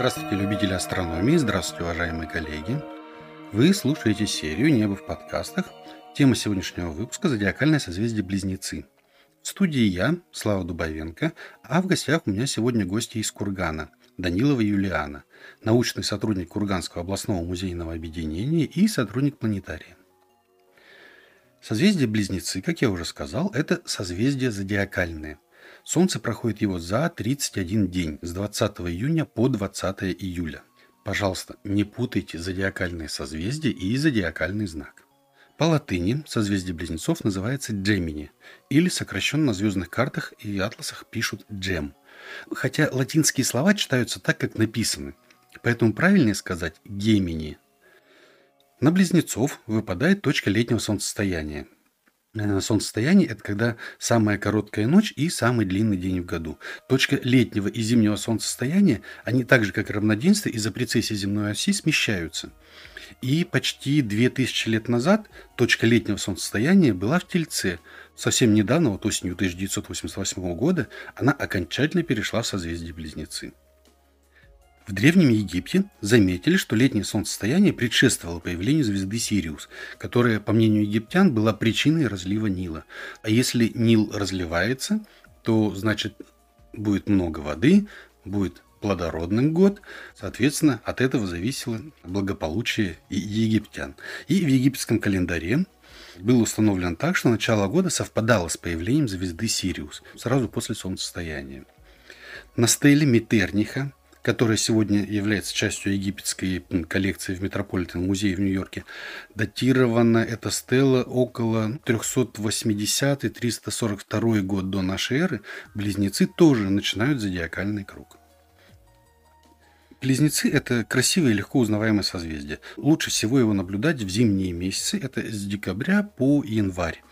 Здравствуйте, любители астрономии, здравствуйте, уважаемые коллеги. Вы слушаете серию «Небо в подкастах». Тема сегодняшнего выпуска – зодиакальное созвездие Близнецы. В студии я, Слава Дубовенко, а в гостях у меня сегодня гости из Кургана – Данилова Юлиана, научный сотрудник Курганского областного музейного объединения и сотрудник планетария. Созвездие Близнецы, как я уже сказал, это созвездие зодиакальное. Солнце проходит его за 31 день, с 20 июня по 20 июля. Пожалуйста, не путайте зодиакальные созвездия и зодиакальный знак. По латыни созвездие Близнецов называется Gemini, или сокращенно на звездных картах и атласах пишут Gem. Хотя латинские слова читаются так, как написаны, поэтому правильнее сказать Gemini. На Близнецов выпадает точка летнего солнцестояния. Солнцестояние – это когда самая короткая ночь и самый длинный день в году. Точка летнего и зимнего солнцестояния, они так же, как и равноденствие, из-за прецессии земной оси смещаются. И почти 2000 лет назад точка летнего солнцестояния была в Тельце. Совсем недавно, вот осенью 1988 года, она окончательно перешла в созвездие Близнецы. В Древнем Египте заметили, что летнее солнцестояние предшествовало появлению звезды Сириус, которая, по мнению египтян, была причиной разлива Нила. А если Нил разливается, то, значит, будет много воды, будет плодородным год. Соответственно, от этого зависело благополучие египтян. И в египетском календаре было установлено так, что начало года совпадало с появлением звезды Сириус сразу после солнцестояния. На стеле Метерниха, которая сегодня является частью египетской коллекции в Метрополитен-музее в Нью-Йорке, датирована эта стела около 380-342 год до нашей эры. Близнецы тоже начинают зодиакальный круг. Близнецы – это красивое и легко узнаваемое созвездие. Лучше всего его наблюдать в зимние месяцы, это с декабря по январь.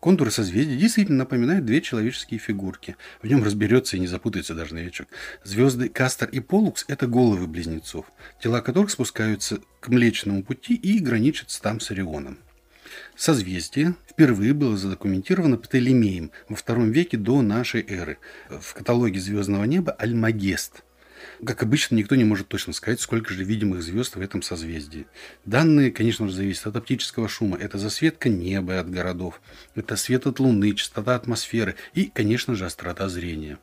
Контуры созвездия действительно напоминают две человеческие фигурки. В нем разберется и не запутается даже новичок. Звезды Кастор и Поллукс – это головы близнецов, тела которых спускаются к Млечному Пути и граничат там с Орионом. Созвездие впервые было задокументировано Птолемеем во II веке до нашей эры в каталоге звездного неба «Альмагест». Как обычно, никто не может точно сказать, сколько же видимых звезд в этом созвездии. Данные, конечно же, зависят от оптического шума. Это засветка неба от городов, это свет от Луны, частота атмосферы и, конечно же, острота зрения.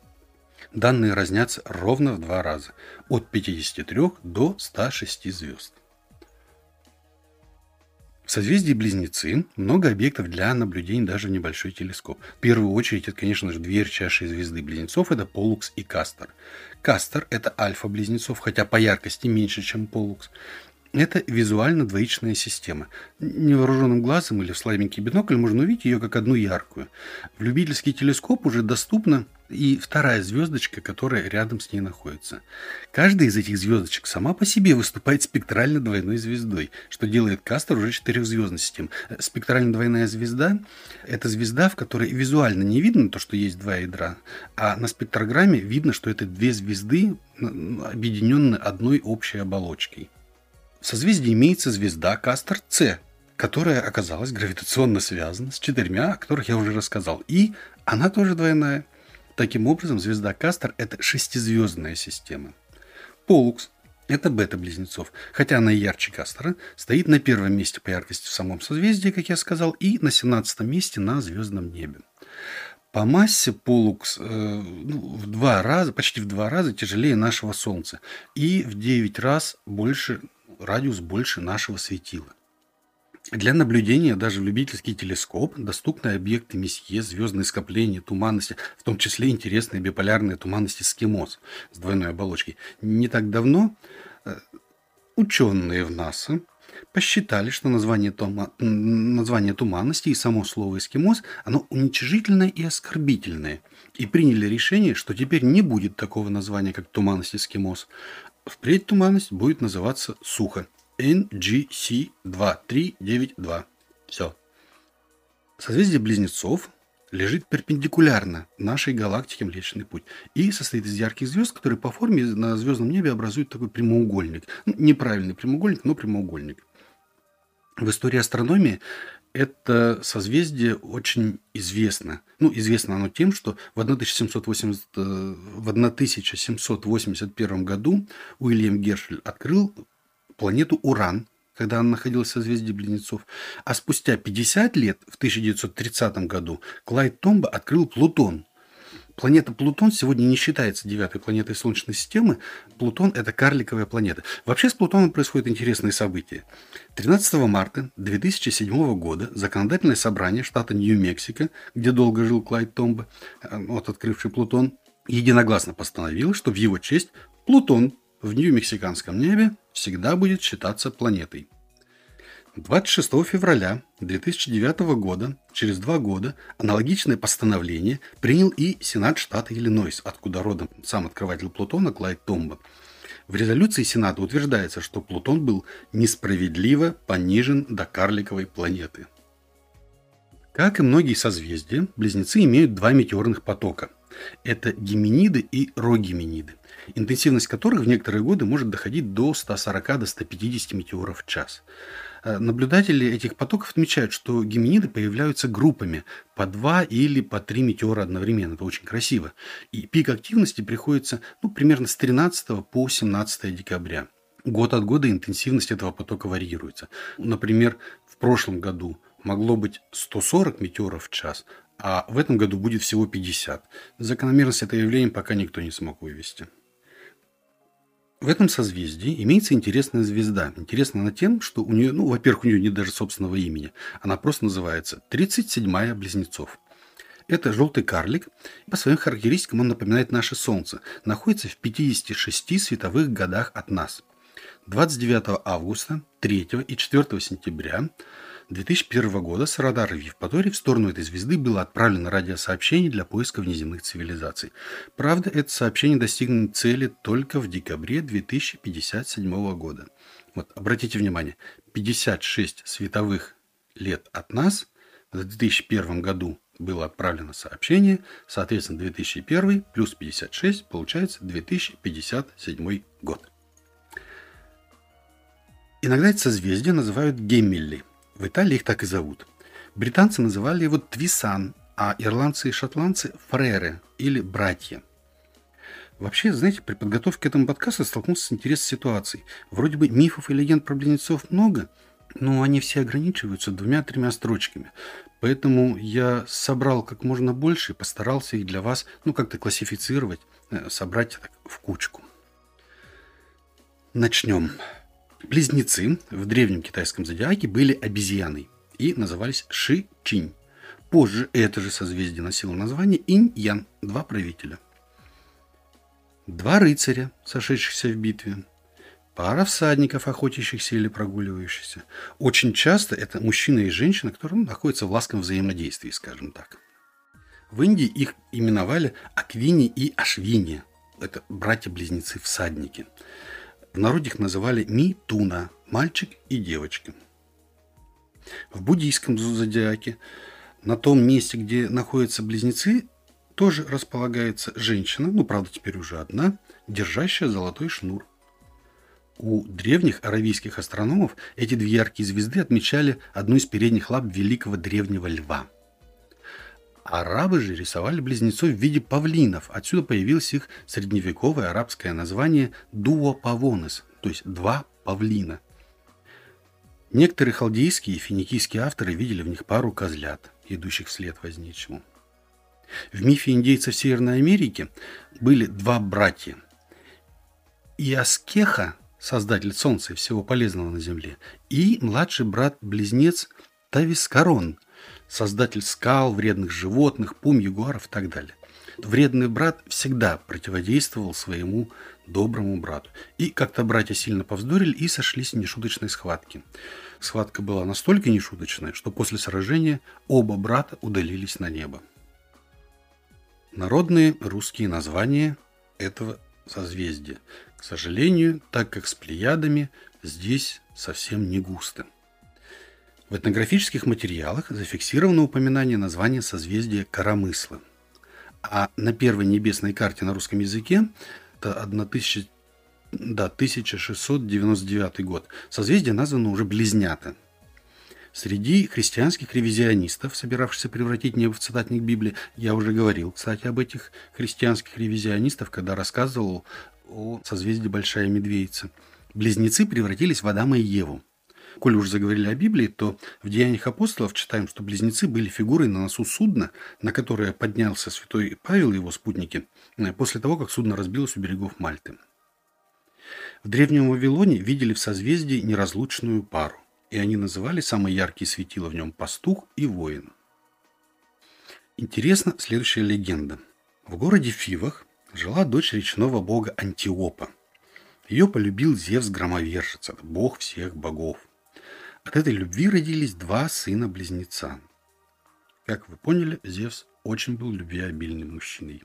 Данные разнятся ровно в два раза – от 53 до 106 звезд. В созвездии Близнецы много объектов для наблюдений даже в небольшой телескоп. В первую очередь, это, конечно же, две ярчайшие звезды Близнецов – это Поллукс и Кастор. Кастор – это альфа Близнецов, хотя по яркости меньше, чем Поллукс. Это визуально двоичная система. Невооруженным глазом или в слабенький бинокль можно увидеть ее как одну яркую. В любительский телескоп уже доступна и вторая звездочка, которая рядом с ней находится. Каждая из этих звездочек сама по себе выступает спектрально двойной звездой, что делает Кастор уже четырехзвездной системой. Спектрально двойная звезда – это звезда, в которой визуально не видно то, что есть два ядра, а на спектрограмме видно, что это две звезды, объединенные одной общей оболочкой. В созвездии имеется звезда Кастор С, которая оказалась гравитационно связана с четырьмя, о которых я уже рассказал, и она тоже двойная. Таким образом, звезда Кастор – это шестизвездная система. Поллукс – это бета-близнецов, хотя она и ярче Кастора, стоит на первом месте по яркости в самом созвездии, как я сказал, и на 17 месте на звездном небе. По массе Поллукс почти в два раза тяжелее нашего Солнца и в 9 раз больше. Радиус больше нашего светила. Для наблюдения даже в любительский телескоп доступны объекты Месье, звездные скопления, туманности, в том числе интересные биполярные туманности Эскимос с двойной оболочкой. Не так давно ученые в НАСА посчитали, что название туманности и само слово «эскимос» оно уничижительное и оскорбительное, и приняли решение, что теперь не будет такого названия, как туманность «эскимос». Впредь туманность будет называться сухо. NGC2392. Все. Созвездие Близнецов лежит перпендикулярно нашей галактике Млечный Путь и состоит из ярких звезд, которые по форме на звездном небе образуют такой прямоугольник. Неправильный прямоугольник, но прямоугольник. В истории астрономии это созвездие очень известно. Ну, известно оно тем, что в 1781 году Уильям Гершель открыл планету Уран, когда она находилась в созвездии Близнецов. А спустя 50 лет, в 1930 году, Клайд Томбо открыл Плутон. Планета Плутон сегодня не считается девятой планетой Солнечной системы. Плутон – это карликовая планета. Вообще с Плутоном происходят интересные события. 13 марта 2007 года законодательное собрание штата Нью-Мексико, где долго жил Клайд Томбо, вот открывший Плутон, единогласно постановило, что в его честь Плутон в нью-мексиканском небе всегда будет считаться планетой. 26 февраля 2009 года, через 2 года, аналогичное постановление принял и Сенат штата Иллинойс, откуда родом сам открыватель Плутона Клайд Томбо. В резолюции Сената утверждается, что Плутон был несправедливо понижен до карликовой планеты. Как и многие созвездия, Близнецы имеют 2 метеорных потока. Это Геминиды и Рогеминиды, интенсивность которых в некоторые годы может доходить до 140–150 метеоров в час. Наблюдатели этих потоков отмечают, что геминиды появляются группами по 2 или по 3 метеора одновременно. Это очень красиво. И пик активности приходится примерно с 13 по 17 декабря. Год от года интенсивность этого потока варьируется. Например, в прошлом году могло быть 140 метеоров в час, а в этом году будет всего 50. Закономерность этого явления пока никто не смог вывести. В этом созвездии имеется интересная звезда. Интересна она тем, что у нее, во-первых, у нее нет даже собственного имени. Она просто называется 37-я Близнецов. Это желтый карлик. По своим характеристикам он напоминает наше Солнце. Находится в 56 световых годах от нас. 29 августа, 3 и 4 сентября 2001 года с радара в Евпатории в сторону этой звезды было отправлено радиосообщение для поиска внеземных цивилизаций. Правда, это сообщение достигнет цели только в декабре 2057 года. Вот, обратите внимание, 56 световых лет от нас в 2001 году было отправлено сообщение, соответственно, 2001 плюс 56 получается 2057 год. Иногда эти созвездия называют Геммелли. В Италии их так и зовут. Британцы называли его Твисан, а ирландцы и шотландцы – Фрере или братья. Вообще, знаете, при подготовке к этому подкасту столкнулся с интересной ситуацией. Вроде бы мифов и легенд про близнецов много, но они все ограничиваются 2–3 строчками. Поэтому я собрал как можно больше и постарался их для вас как-то классифицировать, собрать так в кучку. Начнем. Близнецы в древнем китайском зодиаке были обезьяной и назывались Ши-Чинь. Позже это же созвездие носило название Инь-Ян, 2 правителя. 2 рыцаря, сошедшихся в битве, пара всадников, охотящихся или прогуливающихся. Очень часто это мужчина и женщина, которые находятся в ласковом взаимодействии, скажем так. В Индии их именовали Аквини и Ашвини. Это братья-близнецы-всадники. В народе их называли Ми-Туна, мальчик и девочка. В буддийском зодиаке на том месте, где находятся близнецы, тоже располагается женщина, правда теперь уже одна, держащая золотой шнур. У древних аравийских астрономов эти 2 яркие звезды отмечали одну из передних лап великого древнего льва. Арабы же рисовали близнецов в виде павлинов. Отсюда появилось их средневековое арабское название «дуо павонес», то есть 2 павлина. Некоторые халдейские и финикийские авторы видели в них пару козлят, идущих вслед возничему. В мифе индейцев Северной Америки были 2 братья. Иоскеха, создатель солнца и всего полезного на земле, и младший брат-близнец Тавискарон, создатель скал, вредных животных, пум, ягуаров и так далее. Вредный брат всегда противодействовал своему доброму брату. И как-то братья сильно повздорили и сошлись в нешуточной схватке. Схватка была настолько нешуточная, что после сражения оба брата удалились на небо. Народные русские названия этого созвездия. К сожалению, так как с плеядами, здесь совсем не густо. В этнографических материалах зафиксировано упоминание названия созвездия Коромысла. А на первой небесной карте на русском языке, это 1699 год, созвездие названо уже Близнята. Среди христианских ревизионистов, собиравшихся превратить небо в цитатник Библии, я уже говорил, кстати, об этих христианских ревизионистов, когда рассказывал о созвездии Большая Медведица. Близнецы превратились в Адама и Еву. Коль уж заговорили о Библии, то в Деяниях апостолов читаем, что близнецы были фигурой на носу судна, на которое поднялся святой Павел и его спутники, после того, как судно разбилось у берегов Мальты. В Древнем Вавилоне видели в созвездии неразлучную пару, и они называли самые яркие светила в нем пастух и воин. Интересна следующая легенда. В городе Фивах жила дочь речного бога Антиопа. Ее полюбил Зевс-громовержец, бог всех богов. От этой любви родились два сына-близнеца. Как вы поняли, Зевс очень был любвеобильным мужчиной.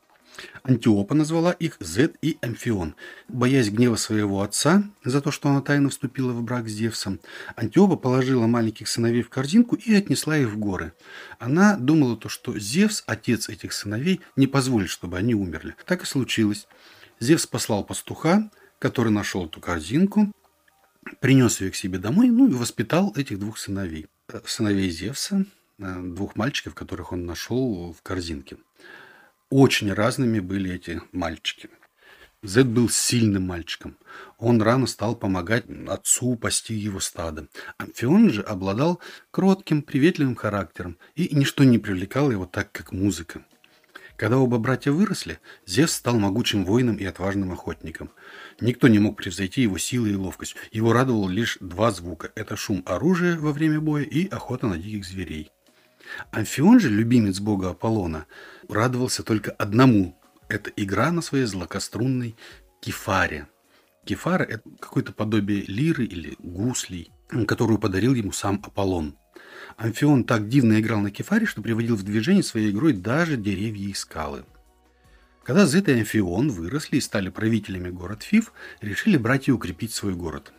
Антиопа назвала их Зет и Амфион. Боясь гнева своего отца за то, что она тайно вступила в брак с Зевсом, Антиопа положила маленьких сыновей в корзинку и отнесла их в горы. Она думала, что Зевс, отец этих сыновей, не позволит, чтобы они умерли. Так и случилось. Зевс послал пастуха, который нашел эту корзинку, принес ее к себе домой, и воспитал этих двух сыновей. Сыновей Зевса, двух мальчиков, которых он нашел в корзинке. Очень разными были эти мальчики. Зет был сильным мальчиком. Он рано стал помогать отцу пасти его стадо. Амфион же обладал кротким, приветливым характером, и ничто не привлекало его так, как музыка. Когда оба братья выросли, Зевс стал могучим воином и отважным охотником. Никто не мог превзойти его силы и ловкость. Его радовало лишь два звука. Это шум оружия во время боя и охота на диких зверей. Амфион же, любимец бога Аполлона, радовался только одному. Это игра на своей злокострунной кефаре. Кефара – это какое-то подобие лиры или гуслей, которую подарил ему сам Аполлон. Амфион так дивно играл на кефаре, что приводил в движение своей игрой даже деревья и скалы. Когда Зет и Амфион выросли и стали правителями города Фив, решили братья укрепить свой город.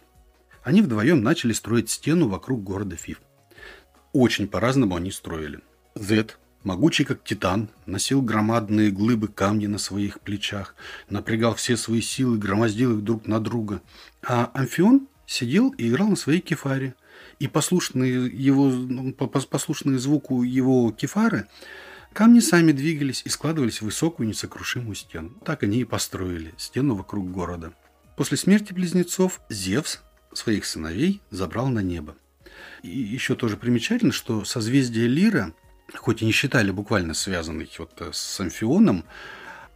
Они вдвоем начали строить стену вокруг города Фив. Очень по-разному они строили. Зет, могучий как титан, носил громадные глыбы камня на своих плечах, напрягал все свои силы, громоздил их друг на друга. А Амфион сидел и играл на своей кефаре. И послушные звуку его кефары, камни сами двигались и складывались в высокую несокрушимую стену. Так они и построили стену вокруг города. После смерти близнецов Зевс своих сыновей забрал на небо. И еще тоже примечательно, что созвездие Лира, хоть и не считали буквально связанных с Амфионом,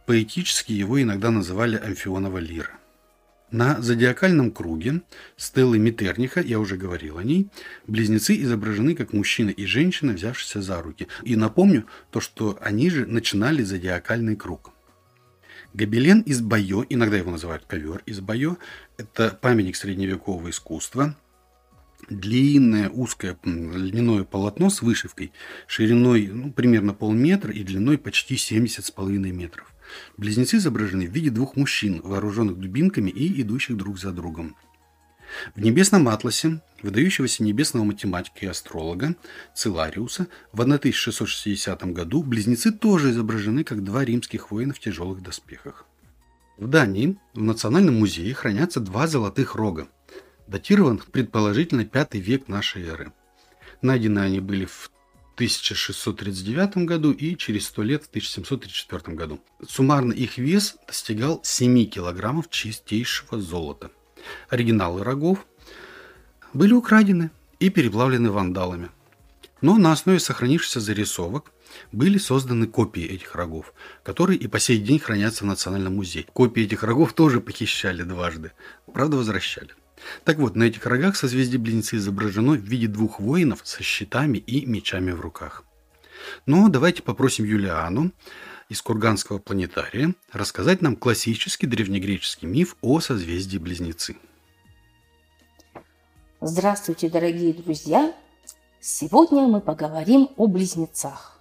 поэтически его иногда называли Амфионова Лира. На зодиакальном круге стелы Метерниха, я уже говорил о ней, близнецы изображены как мужчина и женщина, взявшиеся за руки. И напомню, что они же начинали зодиакальный круг. Гобелен из Байо, иногда его называют ковер из Байо, это памятник средневекового искусства. Длинное узкое льняное полотно с вышивкой, шириной примерно полметра и длиной почти 70,5 метров. Близнецы изображены в виде двух мужчин, вооруженных дубинками и идущих друг за другом. В небесном атласе выдающегося небесного математика и астролога Целариуса в 1660 году близнецы тоже изображены как два римских воина в тяжелых доспехах. В Дании в Национальном музее хранятся два золотых рога, датирован предположительно V век нашей эры. Найдены они были в 1639 году и через 100 лет в 1734 году. Суммарно их вес достигал 7 килограммов чистейшего золота. Оригиналы рогов были украдены и переплавлены вандалами. Но на основе сохранившихся зарисовок были созданы копии этих рогов, которые и по сей день хранятся в Национальном музее. Копии этих рогов тоже похищали дважды, правда возвращали. Так вот, на этих рогах созвездие Близнецы изображено в виде двух воинов со щитами и мечами в руках. Но давайте попросим Юлиану из Курганского планетария рассказать нам классический древнегреческий миф о созвездии Близнецы. Здравствуйте, дорогие друзья! Сегодня мы поговорим о Близнецах.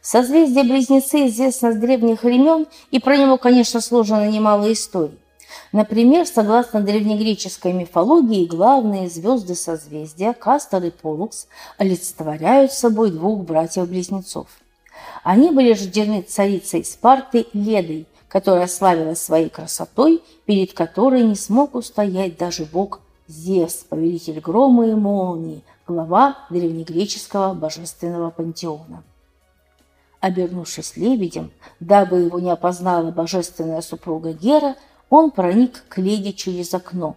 Созвездие Близнецы известно с древних времен, и про него, конечно, сложено немало историй. Например, согласно древнегреческой мифологии, главные звезды созвездия Кастор и Поллукс олицетворяют собой двух братьев-близнецов. Они были рождены царицей Спарты Ледой, которая славилась своей красотой, перед которой не смог устоять даже бог Зевс, повелитель грома и молнии, глава древнегреческого божественного пантеона. Обернувшись лебедем, дабы его не опознала божественная супруга Гера, он проник к Леде через окно,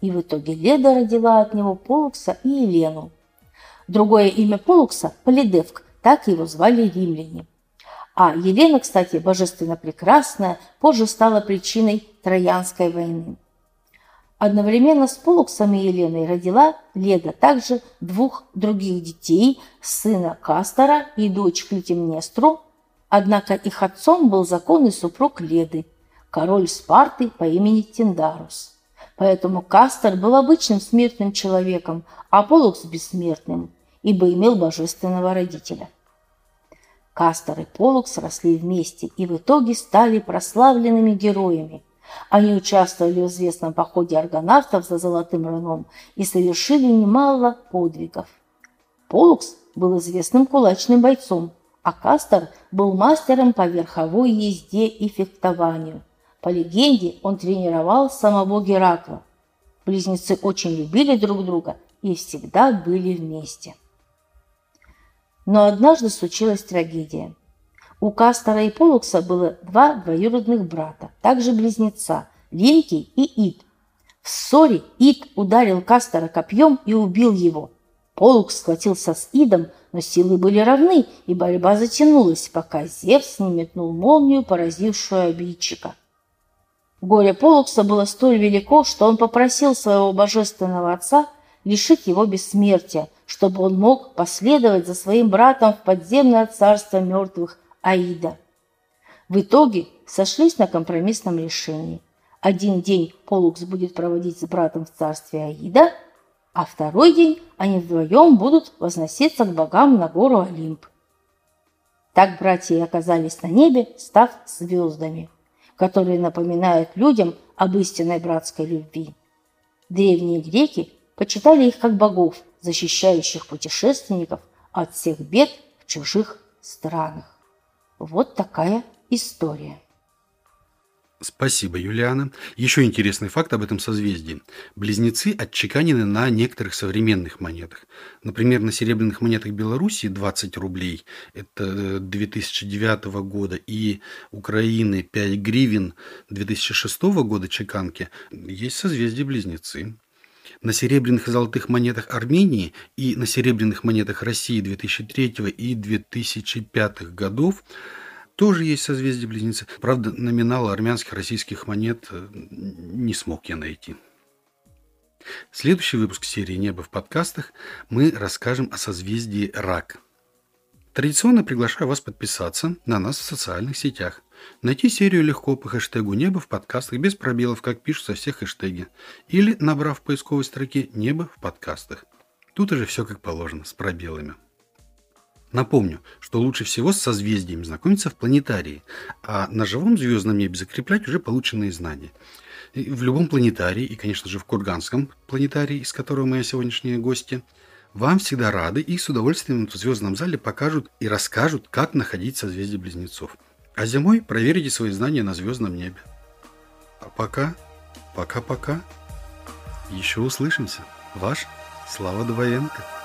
и в итоге Леда родила от него Поллукса и Елену. Другое имя Поллукса – Полидевк, так его звали римляне. А Елена, кстати, божественно прекрасная, позже стала причиной Троянской войны. Одновременно с Поллуксом и Еленой родила Леда также двух других детей, сына Кастора и дочь Клитемнестру, однако их отцом был законный супруг Леды, король Спарты по имени Тиндарус. Поэтому Кастор был обычным смертным человеком, а Поллукс бессмертным, ибо имел божественного родителя. Кастор и Поллукс росли вместе и в итоге стали прославленными героями. Они участвовали в известном походе аргонавтов за Золотым Руном и совершили немало подвигов. Поллукс был известным кулачным бойцом, а Кастор был мастером по верховой езде и фехтованию. По легенде, он тренировал самого Геракла. Близнецы очень любили друг друга и всегда были вместе. Но однажды случилась трагедия. У Кастора и Поллукса было два двоюродных брата, также близнеца, Линкий и Ид. В ссоре Ид ударил Кастора копьем и убил его. Поллукс схватился с Идом, но силы были равны, и борьба затянулась, пока Зевс не метнул молнию, поразившую обидчика. Горе Поллукса было столь велико, что он попросил своего божественного отца лишить его бессмертия, чтобы он мог последовать за своим братом в подземное царство мертвых Аида. В итоге сошлись на компромиссном решении. Один день Поллукс будет проводить с братом в царстве Аида, а второй день они вдвоем будут возноситься к богам на гору Олимп. Так братья и оказались на небе, став звездами, которые напоминают людям об истинной братской любви. Древние греки почитали их как богов, защищающих путешественников от всех бед в чужих странах. Вот такая история. Спасибо, Юлиана. Еще интересный факт об этом созвездии. Близнецы отчеканены на некоторых современных монетах. Например, на серебряных монетах Беларуси 20 рублей, это 2009 года, и Украины 5 гривен 2006 года чеканки, есть созвездие Близнецы. На серебряных и золотых монетах Армении и на серебряных монетах России 2003 и 2005 годов тоже есть созвездие Близнецы. Правда, номинал армянских и российских монет не смог я найти. Следующий выпуск серии «Небо в подкастах» мы расскажем о созвездии Рак. Традиционно приглашаю вас подписаться на нас в социальных сетях. Найти серию легко по хэштегу «Небо в подкастах» без пробелов, как пишутся все хэштеги. Или набрав в поисковой строке «Небо в подкастах». Тут уже все как положено, с пробелами. Напомню, что лучше всего с созвездием знакомиться в планетарии, а на живом звездном небе закреплять уже полученные знания. И в любом планетарии, и, конечно же, в Курганском планетарии, из которого мои сегодняшние гости, вам всегда рады и с удовольствием в звездном зале покажут и расскажут, как находить созвездие Близнецов. А зимой проверите свои знания на звездном небе. А пока, пока-пока. Еще услышимся. Ваш Слава Дубовенко.